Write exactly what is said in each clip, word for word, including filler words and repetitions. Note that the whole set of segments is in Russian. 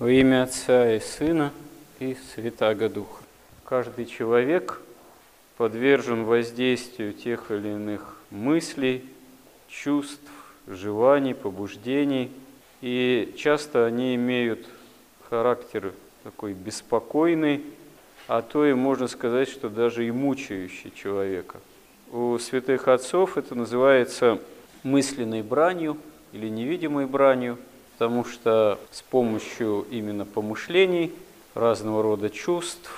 Во имя Отца и Сына и Святаго Духа. Каждый человек подвержен воздействию тех или иных мыслей, чувств, желаний, побуждений. И часто они имеют характер такой беспокойный, а то и можно сказать, что даже и мучающий человека. У святых отцов это называется мысленной бранью или невидимой бранью, потому что с помощью именно помышлений, разного рода чувств,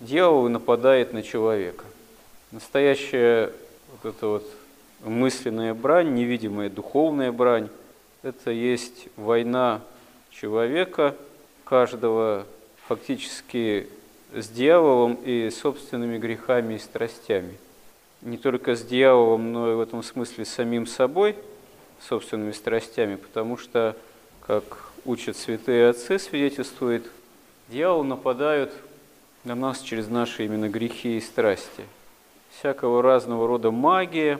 дьявол нападает на человека. Настоящая вот эта вот мысленная брань, невидимая духовная брань, это есть война человека, каждого фактически с дьяволом и собственными грехами и страстями. Не только с дьяволом, но и в этом смысле с самим собой, собственными страстями, потому что, как учат святые отцы, свидетельствует, дьявол нападает на нас через наши именно грехи и страсти. Всякого разного рода магия,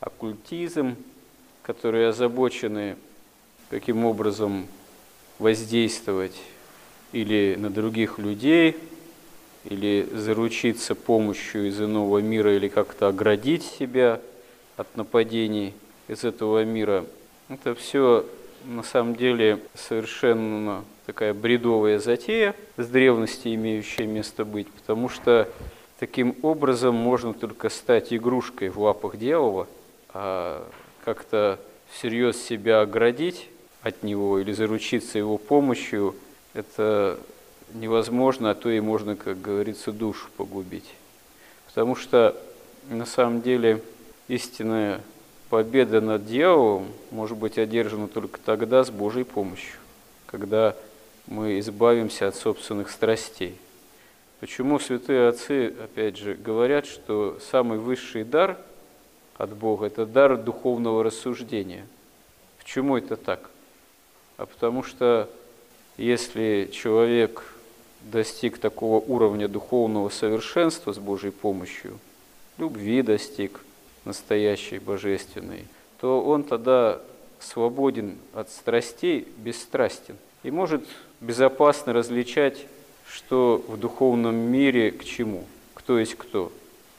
оккультизм, которые озабочены, каким образом воздействовать или на других людей, или заручиться помощью из иного мира, или как-то оградить себя от нападений из этого мира. Это все на самом деле совершенно такая бредовая затея, с древности имеющая место быть, потому что таким образом можно только стать игрушкой в лапах дьявола, а как-то всерьез себя оградить от него или заручиться его помощью, это невозможно, а то и можно, как говорится, душу погубить. Потому что на самом деле истинная победа над дьяволом может быть одержана только тогда с Божьей помощью, когда мы избавимся от собственных страстей. Почему святые отцы, опять же, говорят, что самый высший дар от Бога – это дар духовного рассуждения? Почему это так? А потому что если человек достиг такого уровня духовного совершенства с Божьей помощью, любви достиг настоящей, божественной, то он тогда свободен от страстей, бесстрастен и может безопасно различать, что в духовном мире к чему, кто есть кто,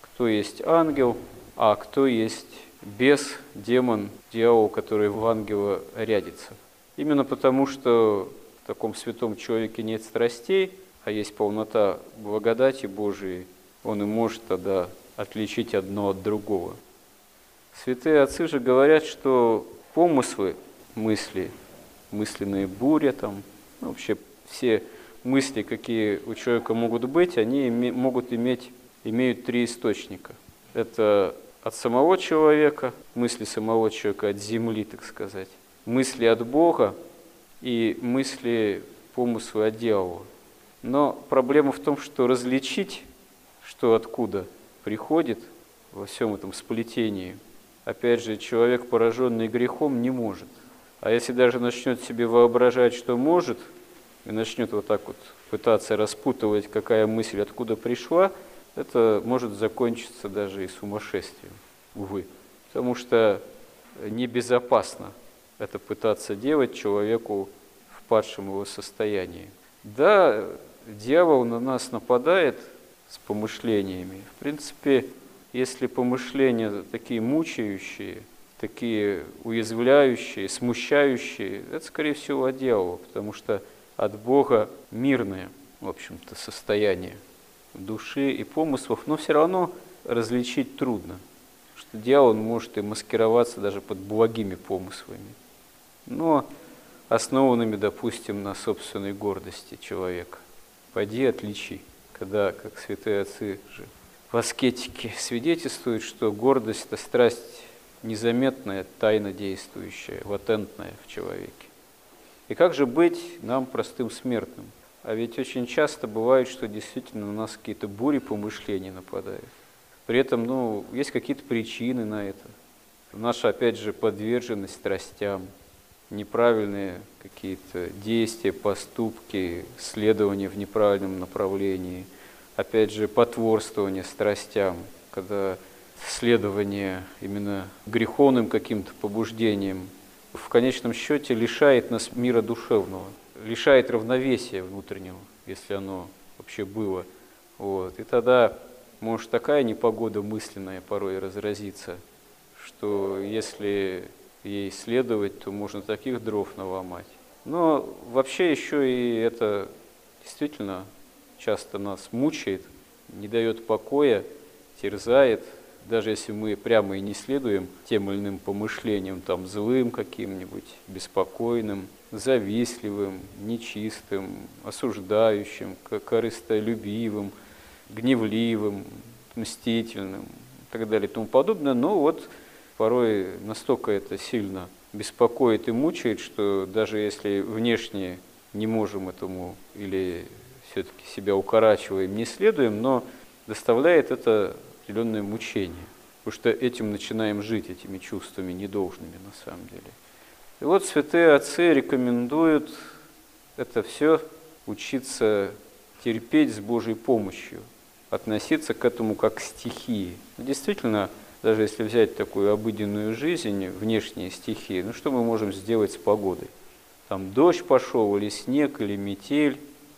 кто есть ангел, а кто есть бес, демон, дьявол, который в ангела рядится. Именно потому, что в таком святом человеке нет страстей, а есть полнота благодати Божией, он и может тогда отличить одно от другого. Святые отцы же говорят, что помыслы, мысли, мысленные буря, там, ну, вообще все мысли, какие у человека могут быть, они име- могут иметь, имеют три источника. Это от самого человека, мысли самого человека, от земли, так сказать, мысли от Бога и мысли, помыслы от дьявола. Но проблема в том, что различить, что откуда приходит во всем этом сплетении, опять же, человек, пораженный грехом, не может. А если даже начнет себе воображать, что может, и начнет вот так вот пытаться распутывать, какая мысль откуда пришла, это может закончиться даже и сумасшествием, увы. Потому что небезопасно это пытаться делать человеку в падшем его состоянии. Да, дьявол на нас нападает с помышлениями. В принципе, если помышления такие мучающие, такие уязвляющие, смущающие, это, скорее всего, от дьявола, потому что от Бога мирное, в общем-то, состояние души и помыслов, но все равно различить трудно, что дьявол может и маскироваться даже под благими помыслами, но основанными, допустим, на собственной гордости человека. Пойди отличи, когда, как святые отцы же в аскетике свидетельствуют, что гордость – это страсть незаметная, тайно действующая, латентная в человеке. И как же быть нам, простым смертным? А ведь очень часто бывает, что действительно на нас какие-то бури помышлений нападают. При этом, ну, есть какие-то причины на это. Наша, опять же, подверженность страстям, неправильные какие-то действия, поступки, следования в неправильном направлении, опять же, потворствование страстям, когда следование именно греховным каким-то побуждением в конечном счете лишает нас мира душевного. лишает равновесия внутреннего, если оно вообще было. Вот. И тогда может такая непогода мысленная порой разразиться, что если ей следовать, то можно таких дров наломать. Но вообще еще и это действительно часто нас мучает, не дает покоя, терзает, даже если мы прямо и не следуем тем или иным помышлениям, там, злым каким-нибудь, беспокойным, завистливым, нечистым, осуждающим, корыстолюбивым, гневливым, мстительным и так далее и тому подобное. Но вот порой настолько это сильно беспокоит и мучает, что даже если внешне не можем этому или все-таки себя укорачиваем, не следуем, но доставляет это определенное мучение, потому что этим начинаем жить, этими чувствами недолжными на самом деле. И вот святые отцы рекомендуют это все учиться терпеть с Божьей помощью, относиться к этому как к стихии. Действительно, даже если взять такую обыденную жизнь, внешние стихии, ну что мы можем сделать с погодой? Там дождь пошел, или снег, или метель,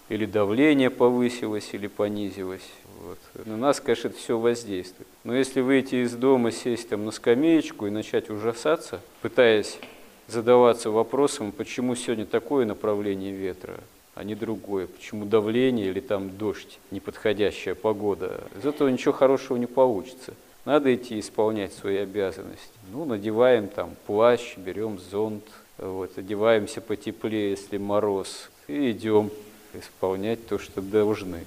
или давление повысилось, или понизилось. Вот. На нас, конечно, это все воздействует. Но если выйти из дома, сесть там на скамеечку и начать ужасаться, пытаясь задаваться вопросом, почему сегодня такое направление ветра, а не другое, почему давление или там дождь, неподходящая погода, из этого ничего хорошего не получится. Надо идти исполнять свои обязанности. Ну, надеваем там плащ, берем зонт, вот, одеваемся потеплее, если мороз, и идем исполнять то, что должны.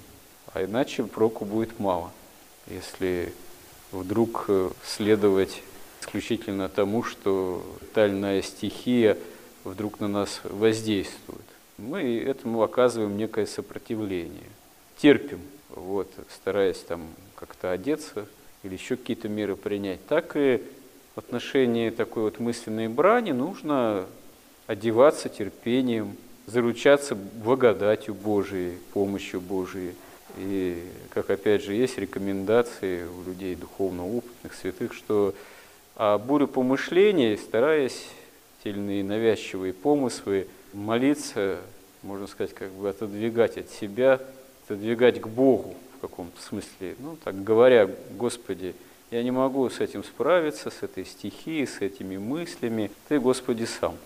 А иначе проку будет мало, если вдруг следовать исключительно тому, что тотальная стихия вдруг на нас воздействует. Мы этому оказываем некое сопротивление. Терпим, вот, стараясь там как-то одеться или еще какие-то меры принять. Так и в отношении такой вот мысленной брани нужно одеваться терпением, заручаться благодатью Божией, помощью Божией. И, как опять же, есть рекомендации у людей духовно опытных, святых, что о бурю помышлений, стараясь те или иные навязчивые помыслы, молиться, можно сказать, как бы отодвигать от себя, отодвигать к Богу в каком-то смысле. Ну, так говоря: Господи, я не могу с этим справиться, с этой стихией, с этими мыслями. Ты, Господи, сам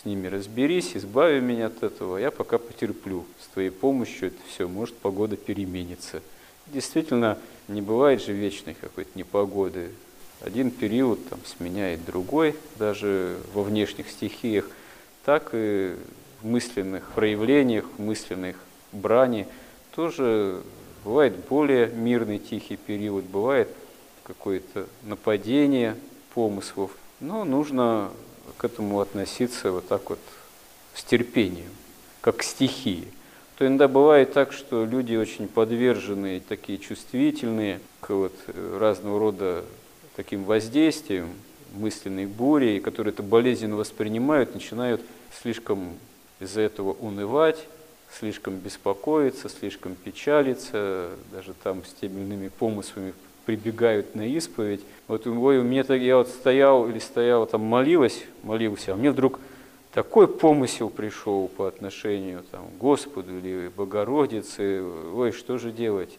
с ними разберись, избави меня от этого, я пока потерплю. С Твоей помощью это все, может, погода переменится. Действительно, не бывает же вечной какой-то непогоды. Один период там сменяет другой, даже во внешних стихиях, так и в мысленных проявлениях, в мысленных брани тоже бывает более мирный, тихий период, бывает какое-то нападение помыслов, но нужно к этому относиться вот так вот с терпением, как к стихии. То иногда бывает так, что люди очень подвержены, такие чувствительные к вот разного рода таким воздействием, мысленной бурей, которые это болезненно воспринимают, начинают слишком из-за этого унывать, слишком беспокоиться, слишком печалиться, даже там с теми иными помыслами прибегают на исповедь. Вот ой, у меня так, я вот стоял или стояла, там молилась, молился, а мне вдруг такой помысел пришел по отношению там, к Господу или Богородице, ой, что же делать?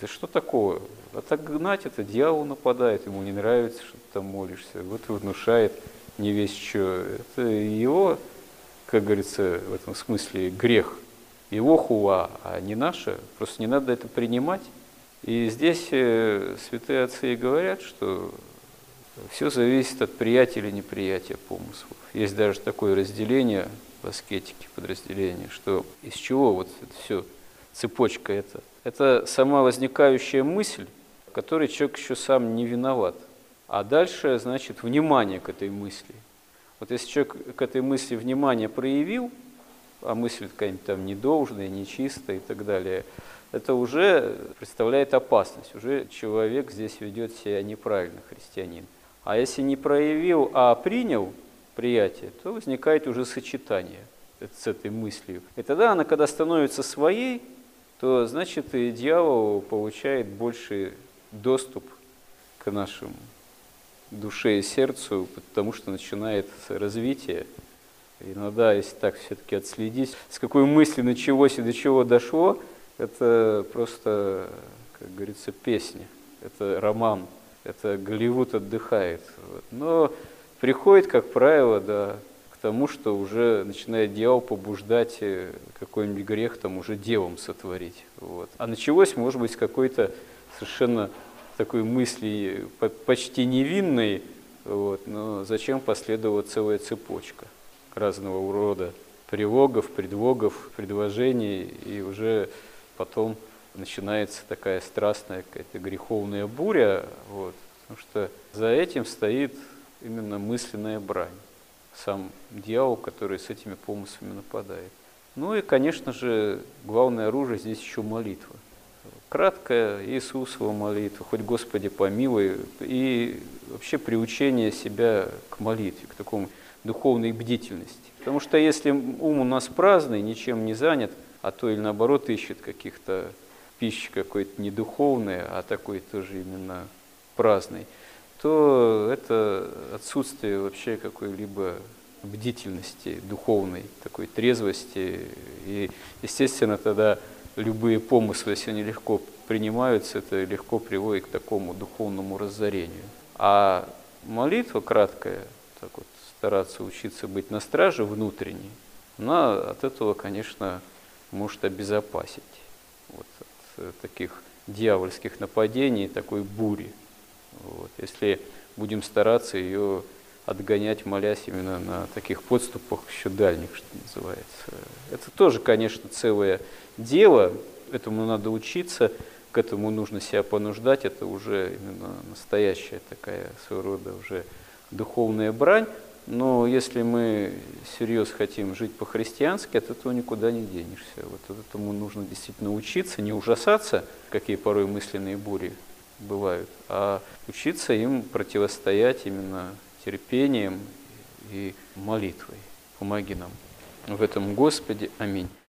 Да что такого? Отогнать это, дьявол нападает, ему не нравится, что ты там молишься, вот и внушает не весь что. Это его, как говорится, в этом смысле грех, его хула, а не наша, просто не надо это принимать. И здесь святые отцы и говорят, что все зависит от приятия или неприятия помыслов. Есть даже такое разделение в аскетике, подразделение, что из чего вот это все, цепочка эта. Это сама возникающая мысль, в которой человек еще сам не виноват. А дальше, значит, внимание к этой мысли. Вот если человек к этой мысли внимание проявил, а мысль какая-нибудь там недолжная, нечистая и так далее, это уже представляет опасность, уже человек здесь ведет себя неправильно, христианин. А если не проявил, а принял приятие, то возникает уже сочетание с этой мыслью. И тогда она, когда становится своей, то, значит, и дьявол получает больше доступ к нашему душе и сердцу, потому что начинается развитие Иногда, если так все-таки отследить, с какой мысли началось и до чего дошло, это просто, как говорится, песня, это роман, это Голливуд отдыхает. Вот. Но приходит, как правило, да, к тому, что уже начинает дьявол побуждать какой-нибудь грех там уже делом сотворить. Вот. А началось, может быть, с какой-то совершенно такой мысли почти невинной, вот, но зачем последовала целая цепочка разного рода прилогов, предлогов, предложений, и уже потом начинается такая страстная какая-то греховная буря, вот, потому что за этим стоит именно мысленная брань, сам дьявол, который с этими помыслами нападает. Ну и, конечно же, главное оружие здесь еще молитва. Краткая Иисусова молитва, хоть Господи помилуй, и вообще приучение себя к молитве, к такому духовной бдительности. Потому что если ум у нас праздный, ничем не занят, а то или наоборот ищет каких-то пищи какой-то не духовной, а такой тоже именно праздной, то это отсутствие вообще какой-либо бдительности духовной, такой трезвости. И, естественно, тогда любые помыслы, если они легко принимаются, это легко приводит к такому духовному разорению. А молитва краткая, так вот, стараться учиться быть на страже внутренней, она от этого, конечно, может обезопасить вот, от таких дьявольских нападений, такой бури. Вот, если будем стараться ее отгонять, молясь именно на таких подступах, еще дальних, что называется. Это тоже, конечно, целое дело, этому надо учиться, к этому нужно себя понуждать, это уже именно настоящая такая своего рода уже духовная брань, но если мы всерьез хотим жить по-христиански, от этого никуда не денешься. Вот этому нужно действительно учиться, не ужасаться, какие порой мысленные бури бывают, а учиться им противостоять именно терпением и молитвой. Помоги нам в этом, Господи. Аминь.